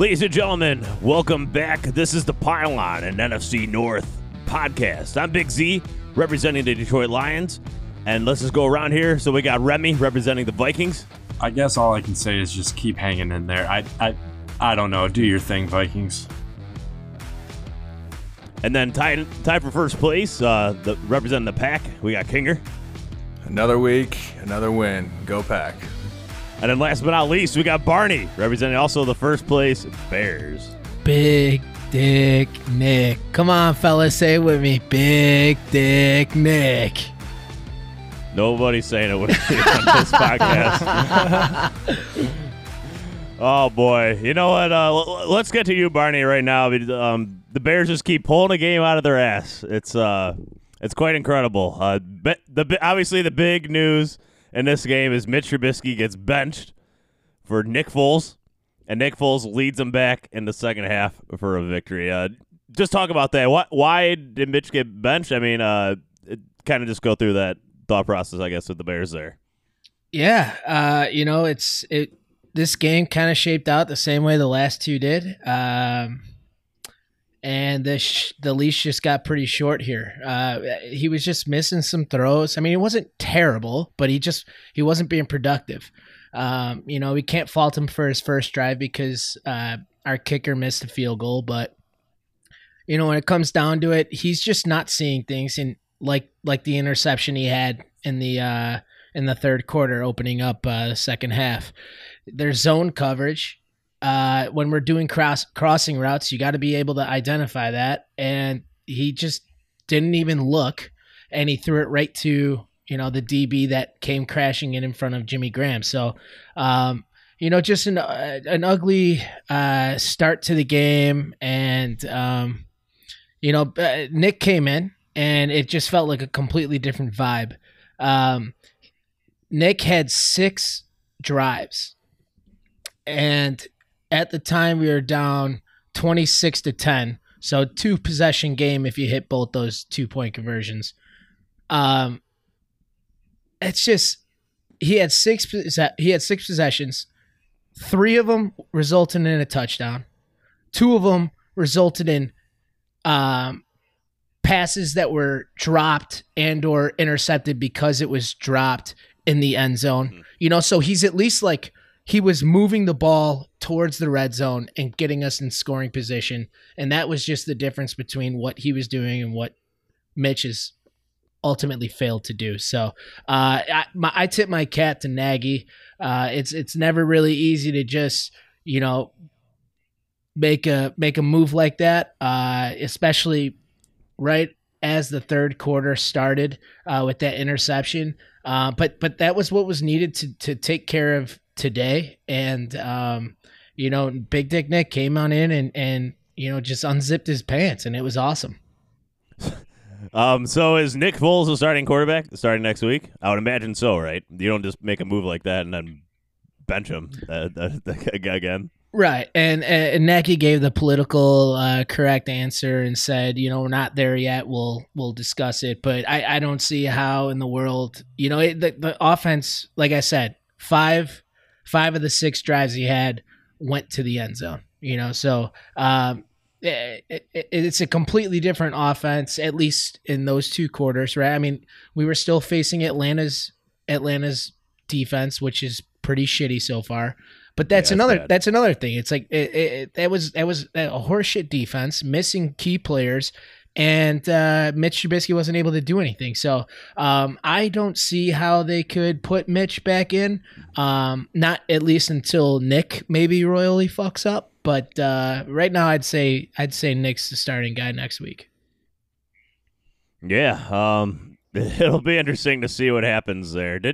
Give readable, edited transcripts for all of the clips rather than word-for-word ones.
Ladies and gentlemen, welcome back. This is the Pile On, an NFC North podcast. I'm Big Z, representing the Detroit Lions. And let's just go around here. So we got Remy representing the Vikings. I guess all I can say is just keep hanging in there. I don't know. Do your thing, Vikings. And then tie for first place, representing the Pack, we got Kinger. Another week, another win. Go Pack. And then last but not least, we got Barney, representing also the first place Bears. Big Dick Nick. Come on, fellas, say it with me. Big Dick Nick. Nobody's saying it with me on this podcast. Oh, boy. You know what? Let's get to you, Barney, right now. The Bears just keep pulling a game out of their ass. It's quite incredible. Obviously, the big news in this game is Mitch Trubisky gets benched for Nick Foles, and Nick Foles leads them back in the second half for a victory. Just talk about that. Why did Mitch get benched? I mean, kind of just go through that thought process, I guess, with the Bears there. Yeah, this game kind of shaped out the same way the last two did, and the leash just got pretty short here. He was just missing some throws. I mean, he wasn't terrible, but he wasn't being productive. We can't fault him for his first drive because our kicker missed a field goal. But you know, when it comes down to it, he's just not seeing things. And like the interception he had in the third quarter, opening up the second half, there's zone coverage. When we're doing crossing routes, you got to be able to identify that. And he just didn't even look, and he threw it right to, the DB that came crashing in front of Jimmy Graham. So, just an ugly start to the game. And, Nick came in, and it just felt like a completely different vibe. Nick had 6 drives, and at the time we were down 26-10. So 2 possession game if you hit both those 2-point conversions. It's just he had 6 possessions. 3 of them resulted in a touchdown. 2 of them resulted in passes that were dropped and or intercepted because it was dropped in the end zone. So he's at least like he was moving the ball towards the red zone and getting us in scoring position. And that was just the difference between what he was doing and what Mitch has ultimately failed to do. So I tip my cap to Nagy. It's never really easy to just, make a move like that, especially right as the third quarter started with that interception. But that was what was needed to take care of today. And, Big Dick Nick came on in and just unzipped his pants, and it was awesome. So is Nick Foles the starting quarterback starting next week? I would imagine so, right? You don't just make a move like that and then bench him again. Right. And Nagy gave the political correct answer and said, we're not there yet. We'll discuss it. But I don't see how in the world, the offense, like I said, five of the 6 drives he had went to the end zone, So it's a completely different offense, at least in those 2 quarters, right? I mean, we were still facing Atlanta's defense, which is pretty shitty so far. But that's another thing. It's like that was a horseshit defense, missing key players, and Mitch Trubisky wasn't able to do anything. So I don't see how they could put Mitch back in, not at least until Nick maybe royally fucks up. But right now, I'd say Nick's the starting guy next week. Yeah, it'll be interesting to see what happens there. Do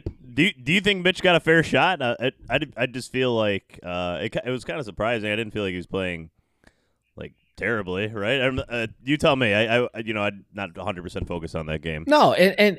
you think Mitch got a fair shot? I just feel like it was kind of surprising. I didn't feel like he was playing like terribly, right? You tell me. I'm not 100% focused on that game. No, and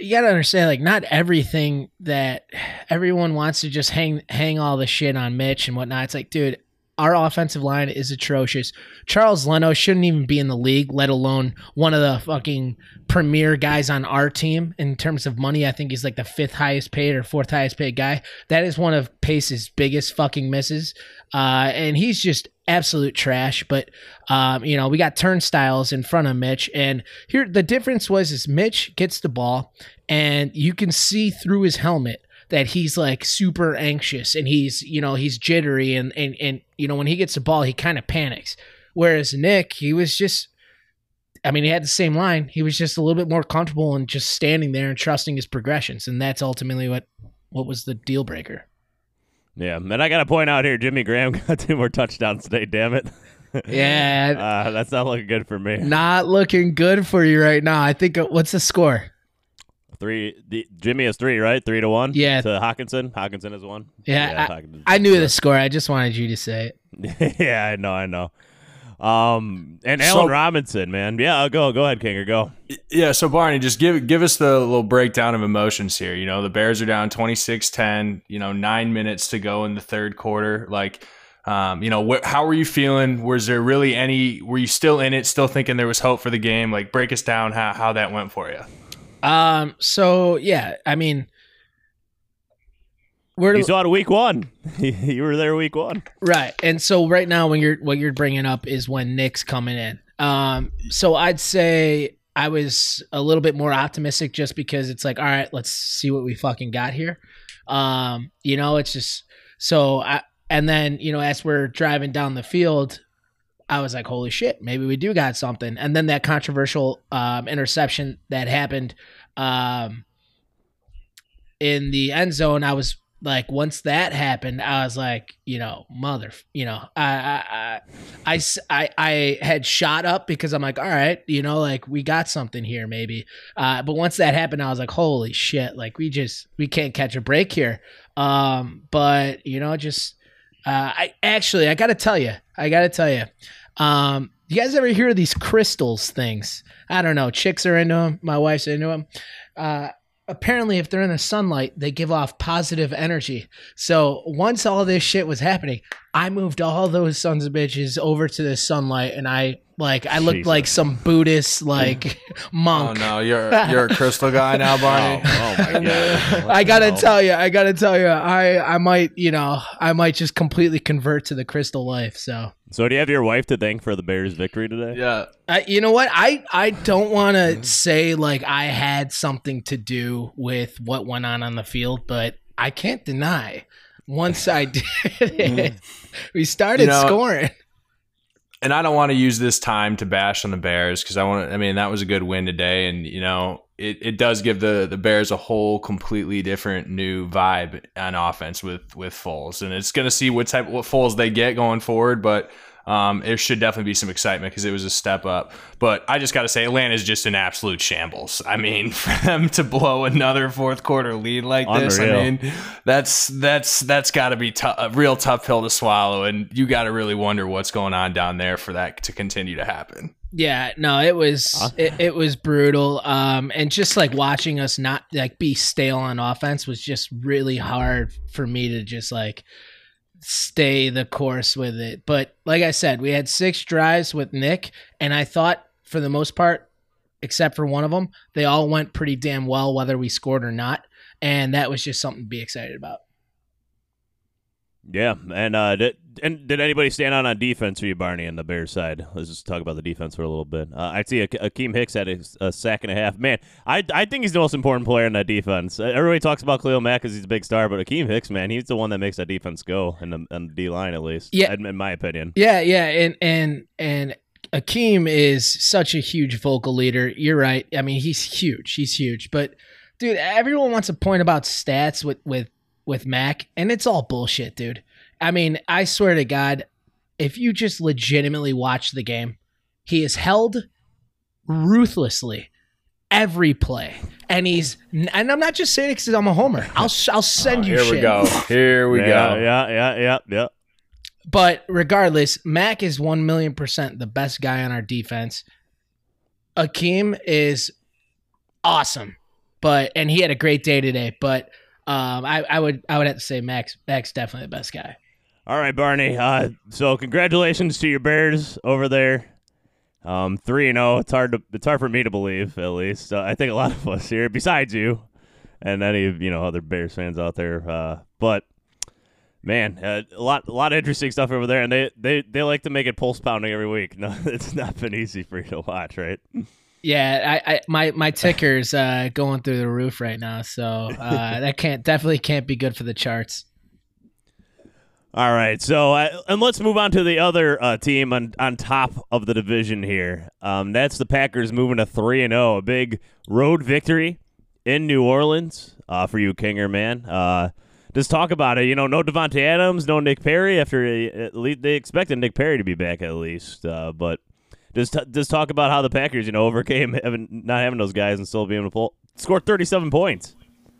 you got to understand, like, not everything that everyone wants to just hang all the shit on Mitch and whatnot. It's like, dude, our offensive line is atrocious. Charles Leno shouldn't even be in the league, let alone one of the fucking premier guys on our team in terms of money. I think he's like the 5th highest paid or 4th highest paid guy. That is one of Pace's biggest fucking misses. And he's just absolute trash. But, you know, we got turnstiles in front of Mitch. And here the difference was is Mitch gets the ball and you can see through his helmet that he's like super anxious and he's, you know, he's jittery. And you know, when he gets the ball, he kind of panics. Whereas Nick, he was just, I mean, he had the same line. He was just a little bit more comfortable and just standing there and trusting his progressions. And that's ultimately what was the deal breaker. Yeah, and I got to point out here, Jimmy Graham got 2 more touchdowns today, damn it. Yeah. That's not looking good for me. Not looking good for you right now. I think, what's the score? 3. Jimmy is 3, right? 3-1? Yeah. To Hawkinson. Hawkinson is 1. Yeah, I knew the score. I just wanted you to say it. Yeah, I know. And Allen Robinson, man. Yeah, I'll go. Go ahead, Kinger. Go. Yeah. So Barney, just give us the little breakdown of emotions here. You know, the Bears are down 26-10. You know, 9 minutes to go in the third quarter. Like, you know, how were you feeling? Was there really any? Were you still in it? Still thinking there was hope for the game? Like, break us down how that went for you. So yeah, I mean, you saw it week one. You were there week one. Right. And so right now when what you're bringing up is when Nick's coming in. So I'd say I was a little bit more optimistic just because it's like, all right, let's see what we fucking got here. You know, it's just so and then, you know, as we're driving down the field, I was like, holy shit, maybe we do got something. And then that controversial interception that happened in the end zone, I was like, once that happened, I was like, you know, I had shot up because I'm like, all right, you know, like we got something here maybe. But once that happened, I was like, holy shit, like we can't catch a break here. But you know, I got to tell you, you guys ever hear of these crystals things? I don't know. Chicks are into them. My wife's into them. Apparently, if they're in the sunlight, they give off positive energy. So once all this shit was happening, I moved all those sons of bitches over to the sunlight, and I looked like some Buddhist monk. Oh no, you're a crystal guy now, Barney. Oh my god! I gotta tell you, I might just completely convert to the crystal life. So do you have your wife to thank for the Bears' victory today? Yeah. You know what? I don't want to say like I had something to do with what went on the field, but I can't deny once I did it, we started scoring. And I don't want to use this time to bash on the Bears because that was a good win today, and you know it does give the Bears a whole completely different new vibe on offense with Foles, and it's going to see what Foles they get going forward, but it should definitely be some excitement because it was a step up. But I just got to say, Atlanta's just an absolute shambles. I mean, for them to blow another fourth quarter lead like this, unreal. I mean, that's got to be a real tough pill to swallow. And you got to really wonder what's going on down there for that to continue to happen. Yeah, no, it was it was brutal. And just like watching us not like be stale on offense was just really hard for me to just like stay the course with it. But like I said, we had 6 drives with Nick, and I thought for the most part, except for one of them, they all went pretty damn well, whether we scored or not. And that was just something to be excited about. Yeah. And did anybody stand out on defense for you, Barney, on the Bears side? Let's just talk about the defense for a little bit. I see Akeem Hicks had a sack and a half. Man, I think he's the most important player in that defense. Everybody talks about Khalil Mack because he's a big star, but Akeem Hicks, man, he's the one that makes that defense go in the D-line at least, yeah, in my opinion. Yeah, yeah, and Akeem is such a huge vocal leader. You're right. I mean, he's huge. He's huge. But, dude, everyone wants to point about stats with Mac, and it's all bullshit, dude. I mean, I swear to God, if you just legitimately watch the game, he is held ruthlessly every play, and I'm not just saying it because I'm a homer. I'll send you. Here we go. Here we go. Yeah. But regardless, Mac is 1,000,000% the best guy on our defense. Akeem is awesome, and he had a great day today, but. I would have to say Mac's definitely the best guy. All right, Barney. So congratulations to your Bears over there. 3-0. It's hard for me to believe, at least. I think a lot of us here, besides you, and any other Bears fans out there. But Man, a lot of interesting stuff over there, and they like to make it pulse pounding every week. No, it's not been easy for you to watch, right? Yeah, my ticker's going through the roof right now, so that definitely can't be good for the charts. All right, so and let's move on to the other team on top of the division here. That's the Packers moving to 3-0, a big road victory in New Orleans for you, Kinger, man. Just talk about it. You know, no Devontae Adams, no Nick Perry. After they expected Nick Perry to be back at least, but just talk about how the Packers, you know, overcame not having those guys and still being able to score 37 points.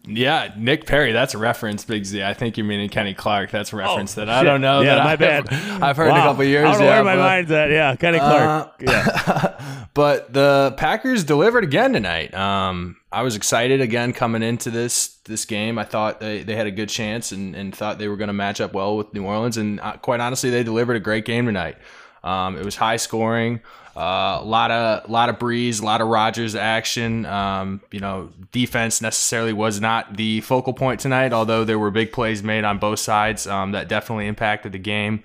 Yeah, Nick Perry, that's a reference, Big Z. I think you mean in Kenny Clark. That's a reference that I don't know. Yeah, my bad. I've heard a couple years. I don't know where my mind's at. Yeah, Kenny Clark. Yeah. But the Packers delivered again tonight. I was excited again coming into this game. I thought they had a good chance and thought they were going to match up well with New Orleans. And quite honestly, they delivered a great game tonight. It was high scoring, a lot of Breeze, a lot of Rodgers action. You know, defense necessarily was not the focal point tonight, although there were big plays made on both sides that definitely impacted the game.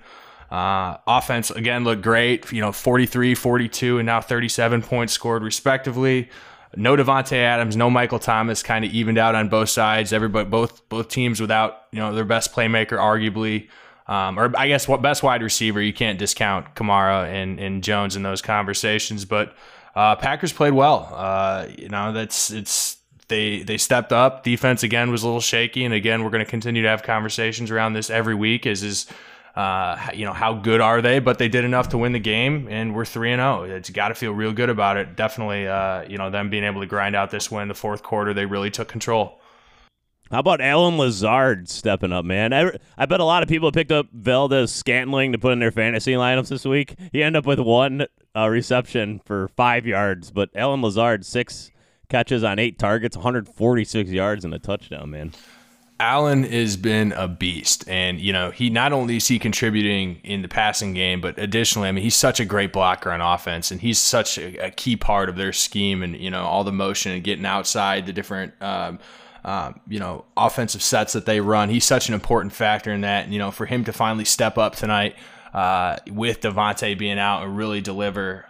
Offense, again, looked great. You know, 43, 42, and now 37 points scored respectively. No Devontae Adams, no Michael Thomas, kind of evened out on both sides. Everybody, both teams without, you know, their best playmaker, arguably. Or I guess what best wide receiver, you can't discount Kamara and Jones in those conversations. But Packers played well. You know, they stepped up. Defense again was a little shaky, and again we're going to continue to have conversations around this every week. You know, how good are they? But they did enough to win the game, and we're 3-0. It's got to feel real good about it. Definitely, you know, them being able to grind out this win. The fourth quarter, they really took control. How about Alan Lazard stepping up, man? I bet a lot of people picked up Valdez Scantling to put in their fantasy lineups this week. He ended up with one reception for 5 yards, but Alan Lazard, 6 catches on 8 targets, 146 yards and a touchdown, man. Allen has been a beast, and you know, he not only is he contributing in the passing game, but additionally, I mean, he's such a great blocker on offense, and he's such a key part of their scheme, and you know, all the motion and getting outside the different you know, offensive sets that they run. He's such an important factor in that, and you know, for him to finally step up tonight with Devontae being out and really deliver.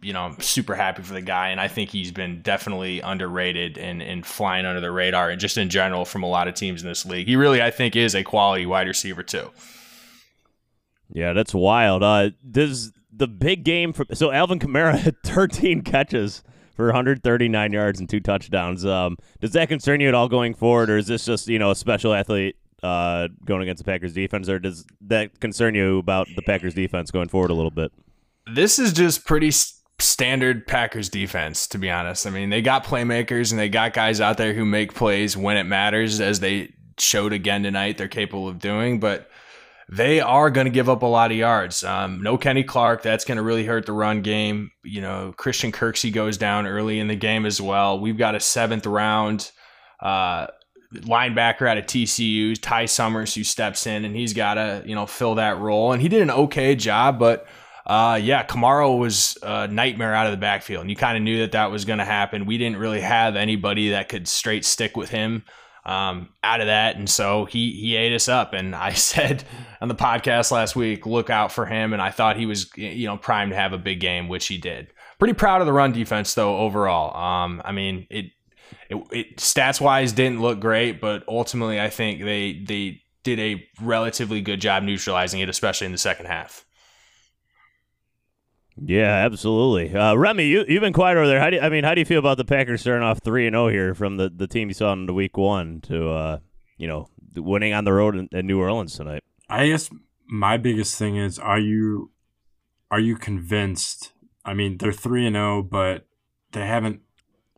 You know, I'm super happy for the guy, and I think he's been definitely underrated and flying under the radar, and just in general from a lot of teams in this league. He really, I think, is a quality wide receiver too. Yeah, that's wild. Does the big game so Alvin Kamara had 13 catches for 139 yards and 2 touchdowns. Does that concern you at all going forward, or is this just, you know, a special athlete going against the Packers defense, or does that concern you about the Packers defense going forward a little bit? This is just pretty standard Packers defense, to be honest. I mean, they got playmakers and they got guys out there who make plays when it matters, as they showed again tonight they're capable of doing, but they are going to give up a lot of yards. No Kenny Clark, that's going to really hurt the run game. You know, Christian Kirksey goes down early in the game as well. We've got a 7th round linebacker out of TCU, Ty Summers, who steps in, and he's got to, you know, fill that role, and he did an okay job, but yeah, Kamara was a nightmare out of the backfield, and you kind of knew that was going to happen. We didn't really have anybody that could straight stick with him out of that, and so he ate us up. And I said on the podcast last week, look out for him, and I thought he was, you know, primed to have a big game, which he did. Pretty proud of the run defense, though, overall. I mean, it stats-wise didn't look great, but ultimately I think they did a relatively good job neutralizing it, especially in the second half. Yeah, absolutely. Remy, you've been quiet over there. How do you feel about the Packers starting off 3-0 here from the team you saw in the week 1 to, you know, winning on the road in New Orleans tonight? I guess my biggest thing is, are you convinced? I mean, they're 3-0, but they haven't.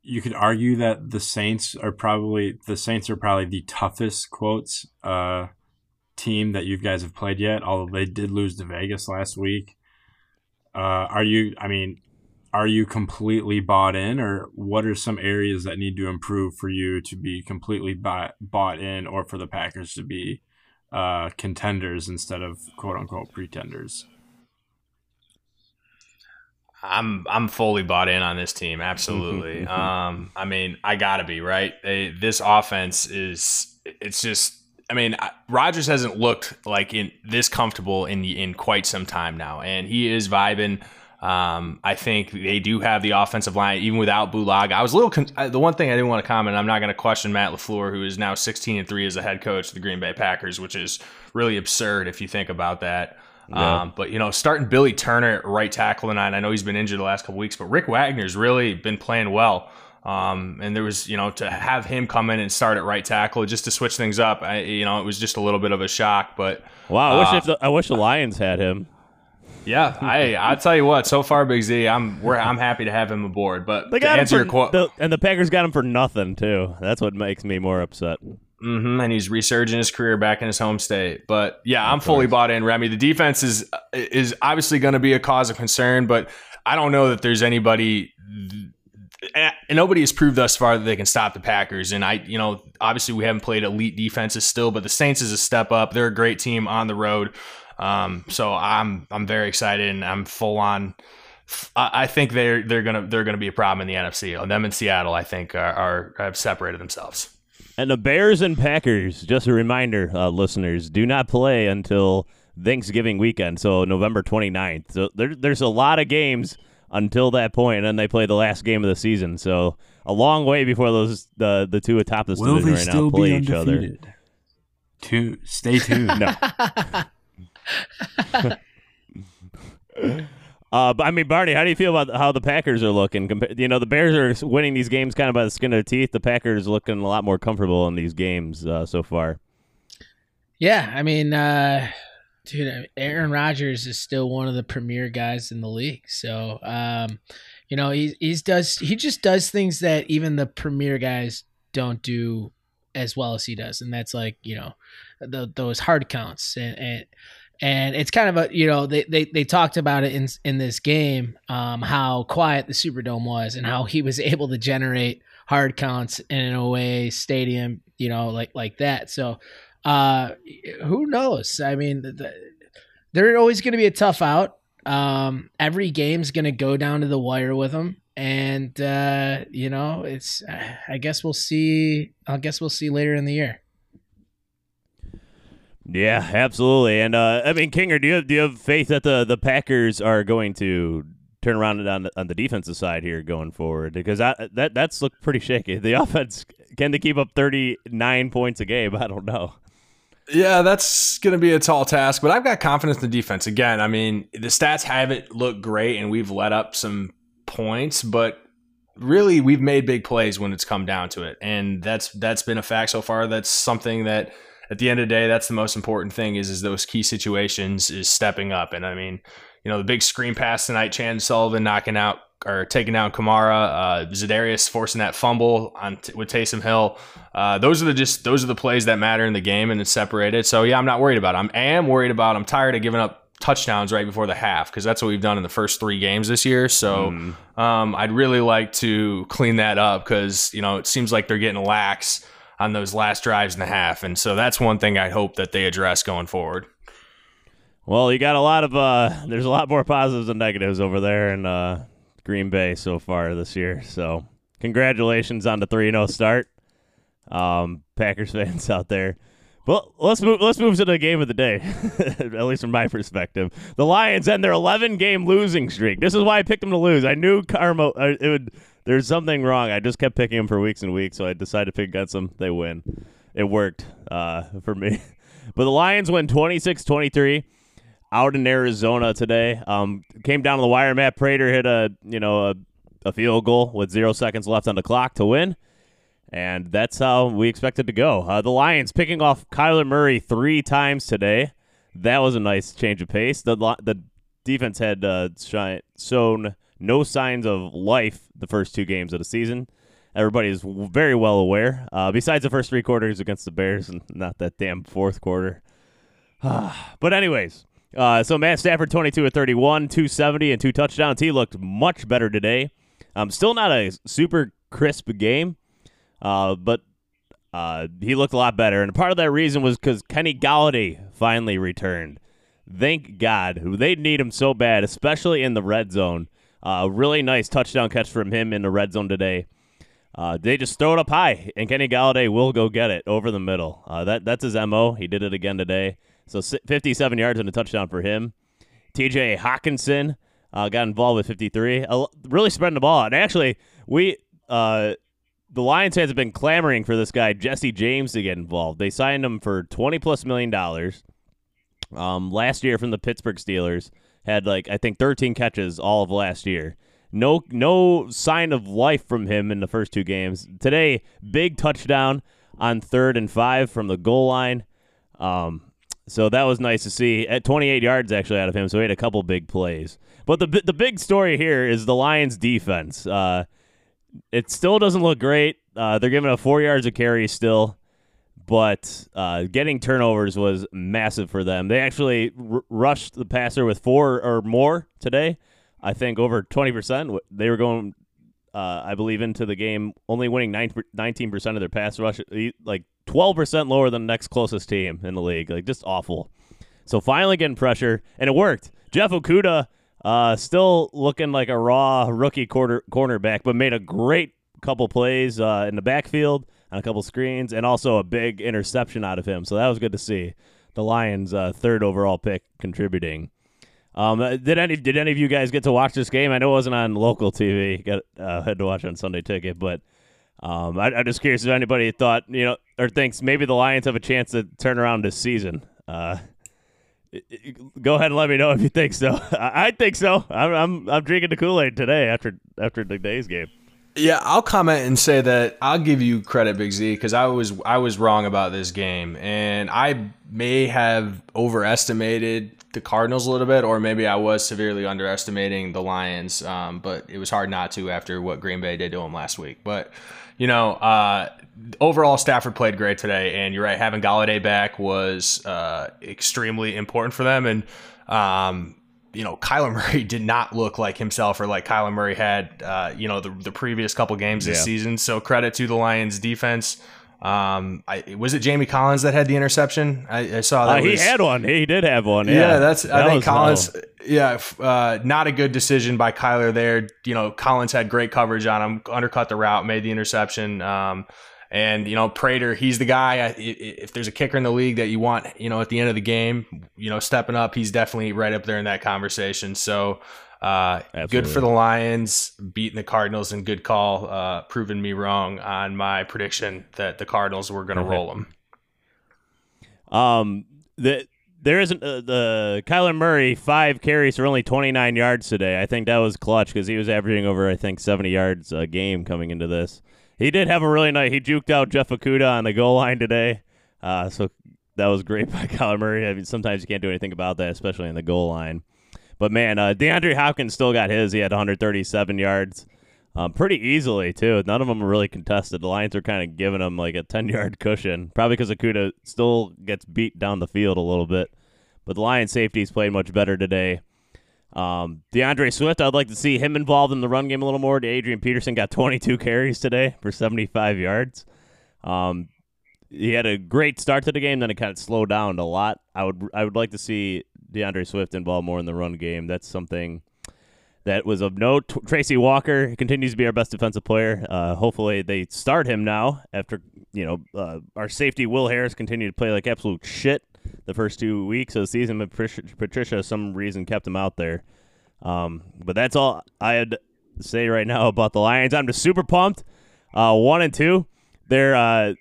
You could argue that the Saints are probably the toughest quotes team that you guys have played yet. Although they did lose to Vegas last week. Are you completely bought in, or what are some areas that need to improve for you to be completely bought in, or for the Packers to be contenders instead of quote unquote pretenders? I'm fully bought in on this team. Absolutely. I mean, I gotta be, right? This offense is, it's just, I mean, Rodgers hasn't looked like in this comfortable in quite some time now, and he is vibing. I think they do have the offensive line, even without Bulaga. I was a little the one thing I didn't want to comment. I'm not going to question Matt LaFleur, who is now 16-3 as a head coach of the Green Bay Packers, which is really absurd if you think about that. Yeah. But, you know, starting Billy Turner at right tackle tonight. I know he's been injured the last couple weeks, but Rick Wagner's really been playing well. And there was, you know, to have him come in and start at right tackle just to switch things up. You know, it was just a little bit of a shock. But wow, I wish the Lions had him. Yeah, I'll tell you what. So far, Big Z, I'm happy to have him aboard. But they got to answer your question, and the Packers got him for nothing too. That's what makes me more upset. Mm-hmm, and he's resurging his career back in his home state. But yeah, I'm fully bought in, Remy. The defense is obviously going to be a cause of concern, but I don't know that there's anybody. And nobody has proved thus far that they can stop the Packers. And you know, obviously we haven't played elite defenses still, but the Saints is a step up. They're a great team on the road. So I'm very excited, and I'm full on. I think they're gonna be a problem in the NFC. Them and Seattle, I think, have separated themselves. And the Bears and Packers. Just a reminder, listeners, do not play until Thanksgiving weekend, so November 29th. So there's a lot of games until that point, and then they play the last game of the season. So a long way before those the two atop this division right now play each other. To stay tuned. No. But I mean, Barney, how do you feel about how the Packers are looking? You know, the Bears are winning these games kind of by the skin of their teeth. The Packers looking a lot more comfortable in these games so far. Yeah, I mean, dude, Aaron Rodgers is still one of the premier guys in the league. So, you know, he just does things that even the premier guys don't do as well as he does, and that's like, you know, those hard counts and it's kind of a, you know, they talked about it in this game, how quiet the Superdome was and how he was able to generate hard counts in an away stadium, you know, like that. So who knows? I mean, they're always going to be a tough out. Every game's going to go down to the wire with them. And, you know, it's, I guess we'll see later in the year. Yeah, absolutely. And, I mean, Kinger, do you have faith that the Packers are going to turn around on the defensive side here going forward? Because that's looked pretty shaky. The offense, can they keep up 39 points a game? I don't know. Yeah, that's going to be a tall task, but I've got confidence in the defense. Again, I mean, the stats haven't looked great, and we've let up some points, but really we've made big plays when it's come down to it, and that's been a fact so far. That's something that at the end of the day, that's the most important thing is those key situations is stepping up. And I mean, you know, the big screen pass tonight, Chan Sullivan knocking out or taking down Kamara, Za'Darius forcing that fumble with Taysom Hill. Those are the plays that matter in the game, and it's separated. So yeah, I'm not worried about it. I'm tired of giving up touchdowns right before the half, because that's what we've done in the first three games this year. So I'd really like to clean that up, because, you know, it seems like they're getting lax on those last drives in the half. And so that's one thing I hope that they address going forward. Well, you got a lot of there's a lot more positives than negatives over there in Green Bay so far this year. So congratulations on the 3-0 start, Packers fans out there. Well, let's move to the game of the day, at least from my perspective. The Lions end their 11-game losing streak. This is why I picked them to lose. I knew karma. There's something wrong. I just kept picking them for weeks and weeks, so I decided to pick against them. They win. It worked for me. But the Lions win 26-23 out in Arizona today. Came down to the wire. Matt Prater hit a field goal with 0 seconds left on the clock to win. And that's how we expected to go. The Lions picking off Kyler Murray 3 times today. That was a nice change of pace. The defense had shown no signs of life the first 2 games of the season. Everybody is very well aware. Besides the first 3 quarters against the Bears and not that damn 4th quarter. But anyways, so Matt Stafford, 22 of 31, 270 and 2 touchdowns. He looked much better today. Still not a super crisp game. But he looked a lot better. And part of that reason was because Kenny Golladay finally returned. Thank God. They need him so bad, especially in the red zone. Really nice touchdown catch from him in the red zone today. They just throw it up high, and Kenny Golladay will go get it over the middle. That's his MO. He did it again today. So 57 yards and a touchdown for him. TJ Hawkinson got involved with 53. Really spreading the ball. And actually, the Lions fans have been clamoring for this guy, Jesse James, to get involved. They signed him for $20+ million. Last year from the Pittsburgh Steelers. Had, like, I think 13 catches all of last year. No sign of life from him in the first two games. Today, big touchdown on 3rd and 5 from the goal line. So that was nice to see. At 28 yards, actually, out of him, so he had a couple big plays. But the big story here is the Lions' defense. It still doesn't look great. They're giving up 4 yards of carry still. But getting turnovers was massive for them. They actually rushed the passer with 4 or more today. I think over 20%. They were going, I believe, into the game only winning 19% of their pass rush, like 12% lower than the next closest team in the league. Like, just awful. So finally getting pressure, and it worked. Jeff Okuda still looking like a raw rookie cornerback, but made a great couple plays in the backfield on a couple screens, and also a big interception out of him. So that was good to see. The Lions' 3rd overall pick contributing. Did any of you guys get to watch this game? I know it wasn't on local TV. Had to watch on Sunday Ticket, but I'm just curious if anybody thought, or thinks maybe the Lions have a chance to turn around this season. Go ahead and let me know if you think so. I think so. I'm drinking the Kool-Aid today after today's game. Yeah, I'll comment and say that I'll give you credit, Big Z, because I was wrong about this game, and I may have overestimated the Cardinals a little bit, or maybe I was severely underestimating the Lions, but it was hard not to after what Green Bay did to them last week. But, overall, Stafford played great today, and you're right, having Golladay back was extremely important for them, and Kyler Murray did not look like himself or like Kyler Murray had, the previous couple games this season. So credit to the Lions defense. Was it Jamie Collins that had the interception? I saw that. He had one. He did have one. Yeah. I think Collins. Low. Yeah. Not a good decision by Kyler there. Collins had great coverage on him, undercut the route, made the interception. And, Prater, he's the guy. If there's a kicker in the league that you want, at the end of the game, stepping up, he's definitely right up there in that conversation. So good for the Lions, beating the Cardinals, and good call, proving me wrong on my prediction that the Cardinals were going to roll them. There isn't the Kyler Murray 5 carries for only 29 yards today. I think that was clutch because he was averaging over, I think, 70 yards a game coming into this. He did have a really nice – he juked out Jeff Okuda on the goal line today. So that was great by Kyler Murray. I mean, sometimes you can't do anything about that, especially in the goal line. But, man, DeAndre Hopkins still got his. He had 137 yards pretty easily, too. None of them were really contested. The Lions are kind of giving him like a 10-yard cushion, probably because Okuda still gets beat down the field a little bit. But the Lions' safeties played much better today. DeAndre Swift, I'd like to see him involved in the run game a little more. Adrian Peterson got 22 carries today for 75 yards. He had a great start to the game, then it kind of slowed down a lot. I would like to see DeAndre Swift involved more in the run game. That's something that was of note. Tracy Walker continues to be our best defensive player. Hopefully they start him now after, our safety Will Harris continued to play like absolute shit the first 2 weeks of the season. But Patricia, some reason, kept him out there. But that's all I had to say right now about the Lions. I'm just super pumped. 1-2. They're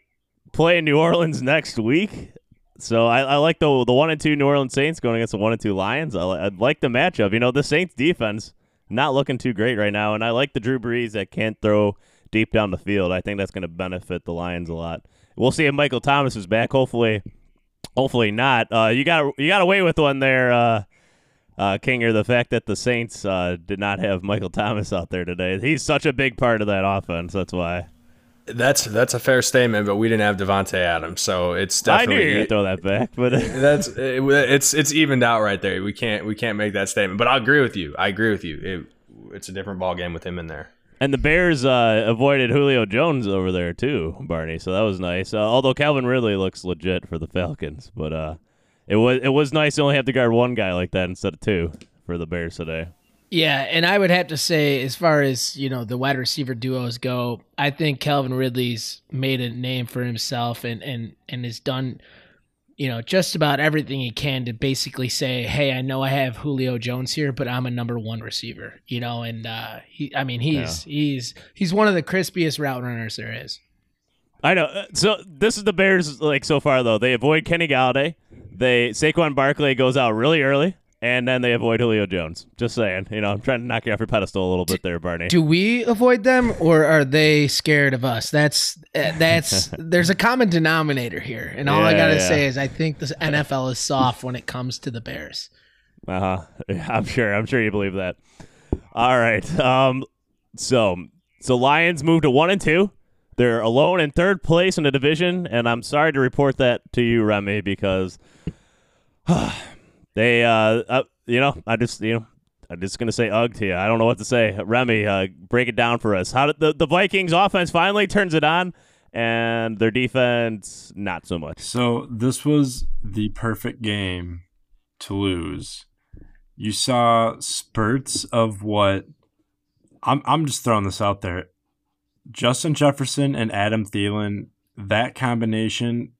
playing New Orleans next week. So I like the 1-2 New Orleans Saints going against the 1-2 Lions. I like the matchup. The Saints defense not looking too great right now. And I like the Drew Brees that can't throw deep down the field. I think that's going to benefit the Lions a lot. We'll see if Michael Thomas is back. Hopefully not. You got away with one there, Kinger. The fact that the Saints did not have Michael Thomas out there today. He's such a big part of that offense. That's why. That's a fair statement, but we didn't have Devontae Adams, so it's definitely. I knew you were gonna throw that back, but it's evened out right there. We can't make that statement, but I agree with you. It's a different ball game with him in there. And the Bears avoided Julio Jones over there too, Barney. So that was nice. Although Calvin Ridley looks legit for the Falcons, but it was nice to only have to guard one guy like that instead of two for the Bears today. Yeah, and I would have to say, as far as, you know, the wide receiver duos go, I think Calvin Ridley's made a name for himself and has done, you know, just about everything he can to basically say, hey, I know I have Julio Jones here, but I'm a number one receiver, you know, and he's one of the crispiest route runners there is. I know. So this is the Bears, like, so far though. They avoid Kenny Golladay. Saquon Barkley goes out really early, and then they avoid Julio Jones. Just saying, you know, I'm trying to knock you off your pedestal a little bit there, Barney. Do we avoid them, or are they scared of us? That's there's a common denominator here, and all I gotta say is I think this NFL is soft when it comes to the Bears. I'm sure you believe that. All right. So Lions move to 1-2. They're alone in third place in the division, and I'm sorry to report that to you, Remy, because they, I'm just gonna say ugh to you. I don't know what to say, Remy. Break it down for us. How did the Vikings offense finally turns it on, and their defense not so much? So this was the perfect game to lose. You saw spurts of what I'm just throwing this out there. Justin Jefferson and Adam Thielen, that combination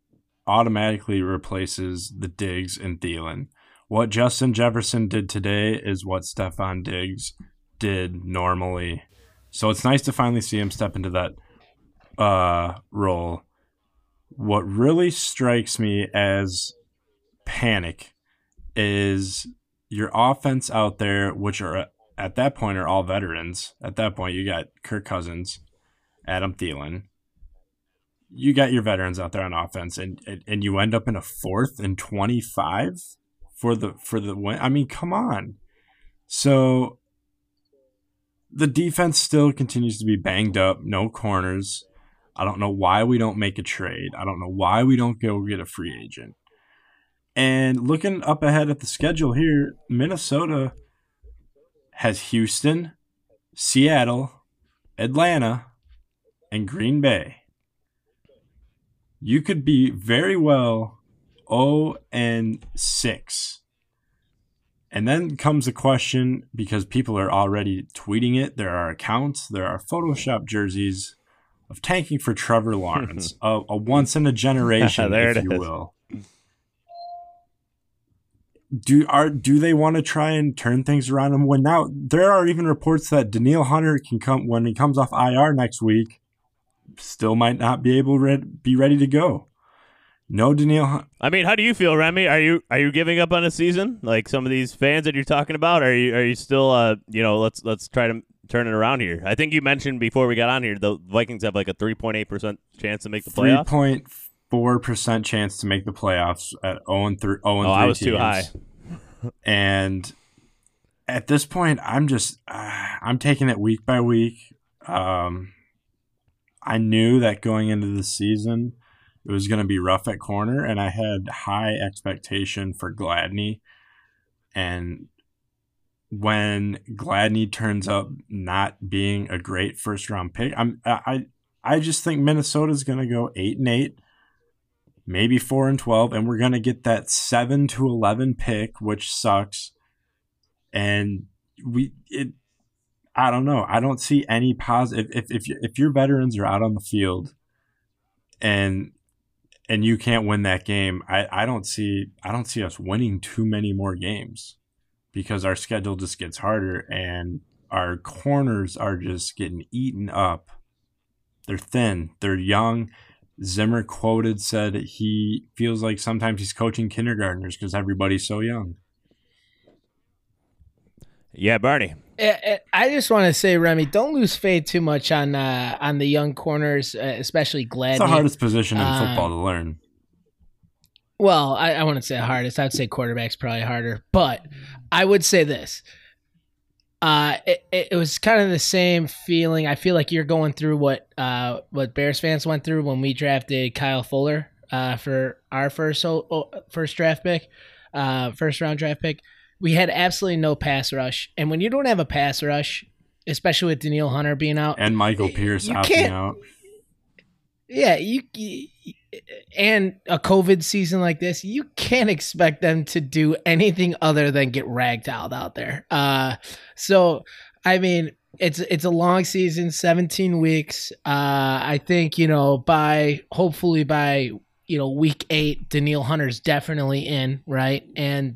automatically replaces the Diggs and Thielen. What Justin Jefferson did today is what Stephon Diggs did normally. So it's nice to finally see him step into that role. What really strikes me as panic is your offense out there, which are at that point are all veterans. At that point, you got Kirk Cousins, Adam Thielen. You got your veterans out there on offense, and you end up in a 4th and 25 for the win. I mean, come on. So the defense still continues to be banged up. No corners. I don't know why we don't make a trade. I don't know why we don't go get a free agent. And looking up ahead at the schedule here, Minnesota has Houston, Seattle, Atlanta, and Green Bay. You could be very well 0-6. And then comes the question, because people are already tweeting it. There are accounts, there are Photoshop jerseys of tanking for Trevor Lawrence, a once in a generation, if you will. Do they want to try and turn things around and win now? There are even reports that Danielle Hunter can come when he comes off IR next week. Still might not be able to be ready to go. No, Danielle. I mean, how do you feel, Remy? Are you giving up on a season? Like some of these fans that you're talking about, are you still let's try to turn it around here? I think you mentioned before we got on here the Vikings have like a 3.8% chance to make the playoffs. 3.4% chance to make the playoffs at 0-3. I was too high. And at this point, I'm just I'm taking it week by week. I knew that going into the season, it was going to be rough at corner, and I had high expectation for Gladney. And when Gladney turns up not being a great first-round pick, I just think Minnesota's going to go 8-8, maybe 4-12, and we're going to get that 7-11 pick, which sucks. And I don't know. I don't see any positive. If your veterans are out on the field and you can't win that game, I don't see us winning too many more games because our schedule just gets harder and our corners are just getting eaten up. They're thin. They're young. Zimmer quoted said he feels like sometimes he's coaching kindergartners because everybody's so young. Yeah, Barney. I just want to say, Remy, don't lose faith too much on the young corners, especially Gladney. It's the hardest position in football to learn. Well, I wouldn't say hardest. I would say quarterback's probably harder. But I would say this. It was kind of the same feeling. I feel like you're going through what Bears fans went through when we drafted Kyle Fuller for our first round draft pick. We had absolutely no pass rush. And when you don't have a pass rush, especially with Danielle Hunter being out. And Michael Pierce opting out. Yeah, you and a COVID season like this, you can't expect them to do anything other than get ragdolled out there. So, I mean, it's a long season, 17 weeks. I think, you know, hopefully by you know, week 8, Daniil Hunter's definitely in, right? And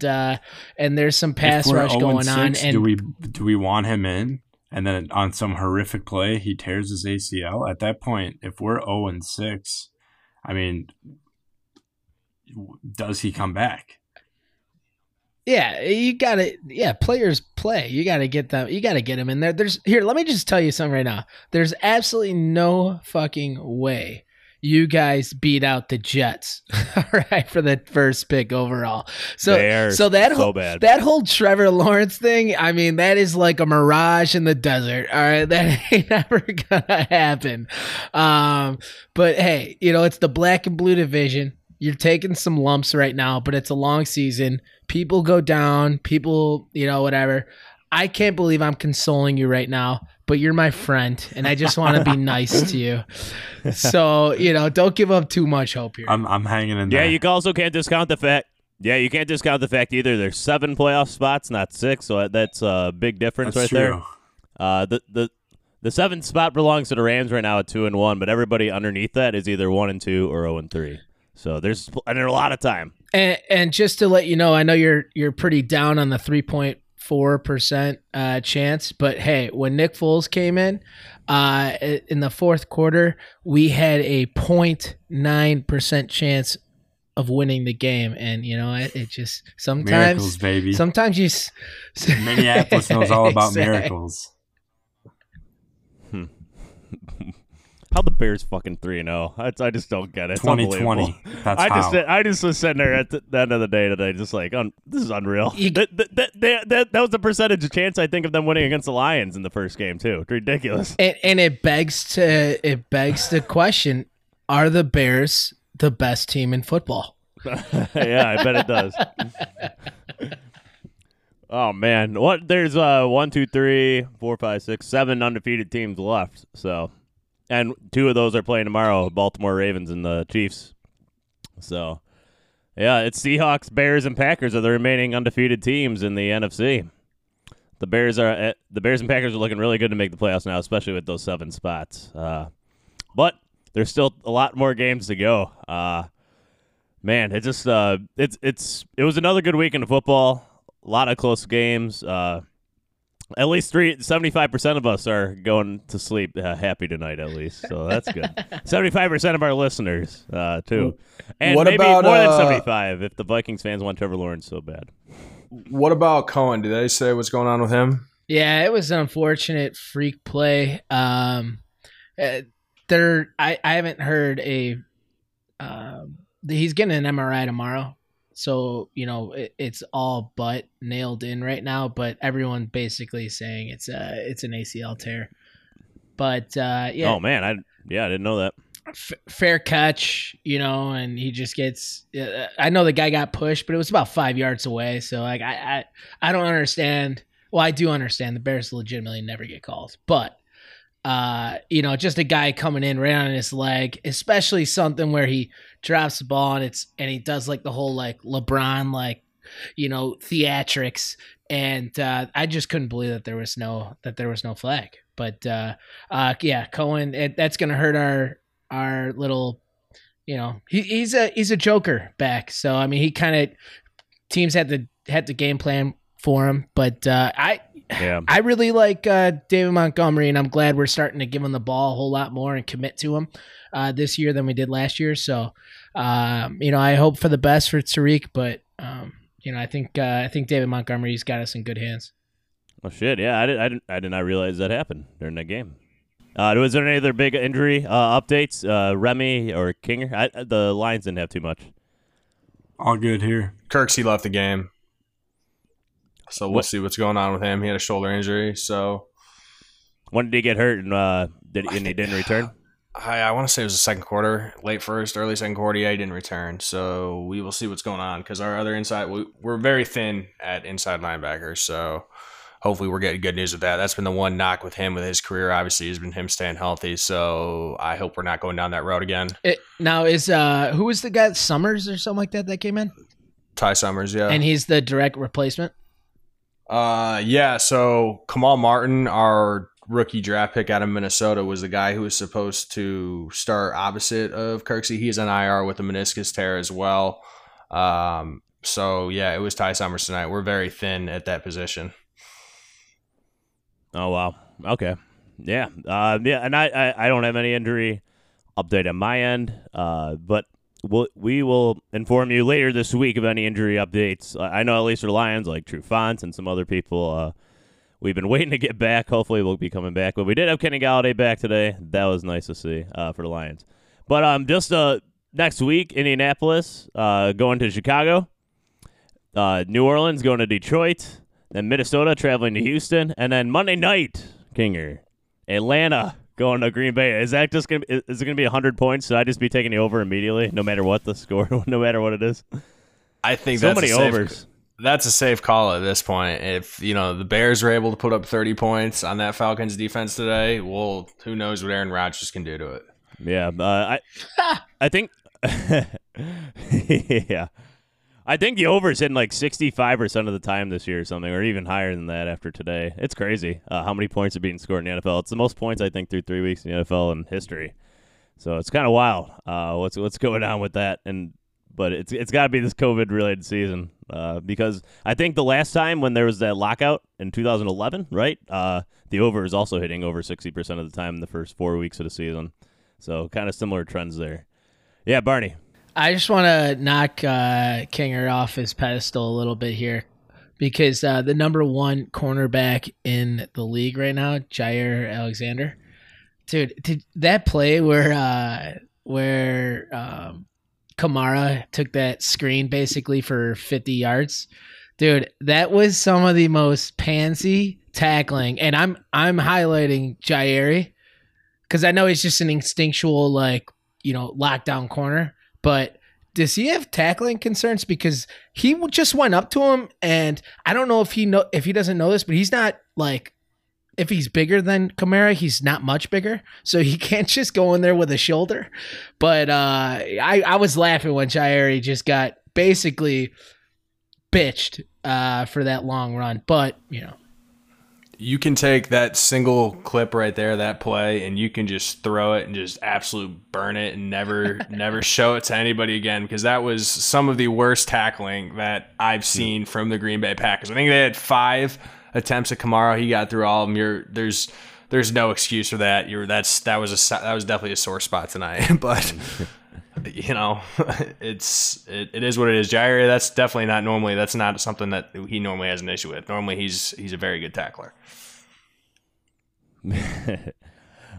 there's some pass rush going on. And do we want him in? And then on some horrific play, he tears his ACL. At that point, if we're 0-6, I mean, does he come back? Yeah, you got to. Yeah, players play. You got to get them. You got to get him in there. Let me just tell you something right now. There's absolutely no fucking way you guys beat out the Jets, all right, for the first pick overall. That whole Trevor Lawrence thing, I mean, that is like a mirage in the desert, all right? That ain't ever gonna happen. But hey, you know, it's the black and blue division. You're taking some lumps right now, but it's a long season. People go down, people, you know, whatever. I can't believe I'm consoling you right now, but you're my friend, and I just want to be nice to you. So, you know, don't give up too much hope here. I'm hanging in there. Yeah, you can't discount the fact either. There's 7 playoff spots, not 6, so that's a big difference there. The 7th spot belongs to the Rams right now at 2-1, but everybody underneath that is either 1-2 or 0-3. So there's a lot of time. And just to let you know, I know you're pretty down on the 3.4% chance, but hey, when Nick Foles came in the fourth quarter, we had a 0.9% chance of winning the game, and you know, it just sometimes miracles, baby. Sometimes you Minneapolis knows all about miracles. How the Bears fucking 3-0? I just don't get it. 2020. That's I just was sitting there at the end of the day today, just like, this is unreal. That was the percentage of chance I think of them winning against the Lions in the first game too. It's ridiculous. And it begs to question: are the Bears the best team in football? Yeah, I bet it does. Oh man, what? There's 7 undefeated teams left. So. And 2 of those are playing tomorrow, Baltimore Ravens and the Chiefs. So, yeah, it's Seahawks, Bears, and Packers are the remaining undefeated teams in the NFC. The Bears and Packers are looking really good to make the playoffs now, especially with those 7 spots. But there's still a lot more games to go. Man, it was another good weekend of football. A lot of close games. At least 75% of us are going to sleep happy tonight, at least. So that's good. 75% of our listeners, too. And what about, more than 75 if the Vikings fans want Trevor Lawrence so bad. What about Cohen? Did they say what's going on with him? Yeah, it was an unfortunate freak play. I haven't heard he's getting an MRI tomorrow. So, you know, it's all but nailed in right now, but everyone basically saying it's an ACL tear. But, yeah. Oh, man. I didn't know that. Fair catch, you know, and he just gets – I know the guy got pushed, but it was about 5 yards away. So, like, I don't understand – well, I do understand the Bears legitimately never get calls, but – you know, just a guy coming in right on his leg, especially something where he drops the ball and he does like the whole like LeBron, like, you know, theatrics. And I just couldn't believe that there was no flag. But yeah, Cohen, that's gonna hurt our little, you know, he's a joker back. So I mean, he kind of teams had to game plan for him, but I really like David Montgomery, and I'm glad we're starting to give him the ball a whole lot more and commit to him this year than we did last year. So, you know, I hope for the best for Tariq, but, you know, I think David Montgomery's got us in good hands. Oh, shit, yeah. I did not realize that happened during that game. Was there any other big injury updates? Remy or Kinger? The Lions didn't have too much. All good here. Kirksey left the game. So we'll see what's going on with him. He had a shoulder injury. So when did he get hurt and he didn't return? I want to say it was the second quarter, late first, early second quarter. Yeah, he didn't return. So we will see what's going on because our other inside, we're very thin at inside linebackers. So hopefully we're getting good news with that. That's been the one knock with him with his career, obviously, has been him staying healthy. So I hope we're not going down that road again. Who was the guy, Summers or something like that, that came in? Ty Summers, yeah. And he's the direct replacement? Yeah, so Kamal Martin, our rookie draft pick out of Minnesota, was the guy who was supposed to start opposite of Kirksey. He's on IR with a meniscus tear as well. So, yeah, it was Ty Summers tonight. We're very thin at that position. Oh, wow. Okay. Yeah. And I don't have any injury update on my end, but we will inform you later this week of any injury updates. I know at least for Lions, like True Fonts and some other people, we've been waiting to get back. Hopefully we'll be coming back. But we did have Kenny Golladay back today. That was nice to see for the Lions. But next week, Indianapolis going to Chicago, New Orleans going to Detroit, then Minnesota traveling to Houston, and then Monday night, Kinger, Atlanta going to Green Bay. Is that just gonna is it gonna be 100 points? Should I just be taking the over immediately, no matter what the score, no matter what it is? I think so. That's many overs. That's a safe call at this point. If the Bears were able to put up 30 points on that Falcons defense today, well, who knows what Aaron Rodgers can do to it? Yeah, I think, yeah. I think the over's hitting like 65% of the time this year or something, or even higher than that after today. It's crazy how many points are being scored in the NFL. It's the most points, I think, through 3 weeks in the NFL in history. So it's kind of wild what's going on with that. But it's got to be this COVID-related season because I think the last time when there was that lockout in 2011, right, the over is also hitting over 60% of the time in the first 4 weeks of the season. So kind of similar trends there. Yeah, Barney. I just want to knock Kinger off his pedestal a little bit here because the number one cornerback in the league right now, Jaire Alexander, dude, that play where Kamara took that screen basically for 50 yards, dude, that was some of the most pansy tackling, and I'm highlighting Jaire because I know he's just an instinctual lockdown corner. But does he have tackling concerns? Because he just went up to him, and I don't know if he doesn't know this, but he's not if he's bigger than Kamara, he's not much bigger, so he can't just go in there with a shoulder. But I was laughing when Jaire just got basically bitched for that long run. But you can take that single clip right there, that play, and you can just throw it and just absolute burn it and never show it to anybody again, because that was some of the worst tackling that I've seen from the Green Bay Packers. I think they had 5 attempts at Kamara. He got through all of them. There's no excuse for that. That was definitely a sore spot tonight. But it is what it is. Jaire, that's not something that he normally has an issue with. Normally he's a very good tackler.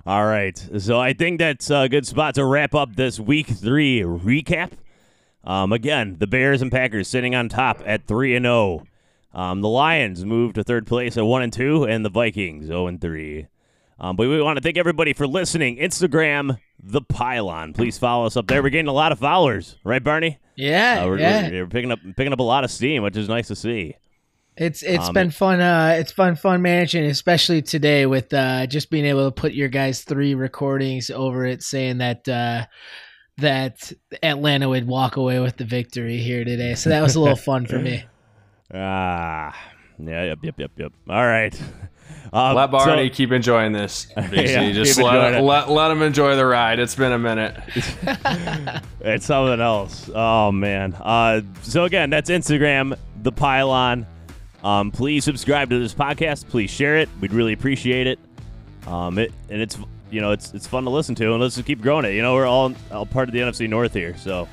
All right. So I think that's a good spot to wrap up this week 3 recap. Again, the Bears and Packers sitting on top at 3-0. The Lions moved to third place at 1-2, and the Vikings 0-3. But we want to thank everybody for listening. Instagram, The Pile On. Please follow us up there. We're getting a lot of followers, right, Barney? Yeah, we're picking up a lot of steam, which is nice to see. It's been fun. It's fun managing, especially today with just being able to put your guys' 3 recordings over it, saying that that Atlanta would walk away with the victory here today. So that was a little fun for me. Yeah, yep. All right. Let Barney keep enjoying this. Yeah, just let him enjoy the ride. It's been a minute. It's something else. Oh, man. So, again, that's Instagram, The Pile On. Please subscribe to this podcast. Please share it. We'd really appreciate it. And it's fun to listen to, and let's just keep growing it. We're all part of the NFC North here, so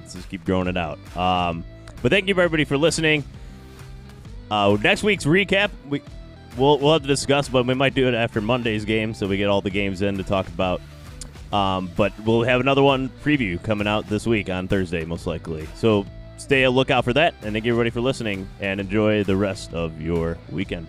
let's just keep growing it out. But thank you, everybody, for listening. Next week's recap, We'll have to discuss, but we might do it after Monday's game so we get all the games in to talk about. But we'll have another one preview coming out this week on Thursday, most likely. So stay a lookout for that, and thank you everybody for listening, and enjoy the rest of your weekend.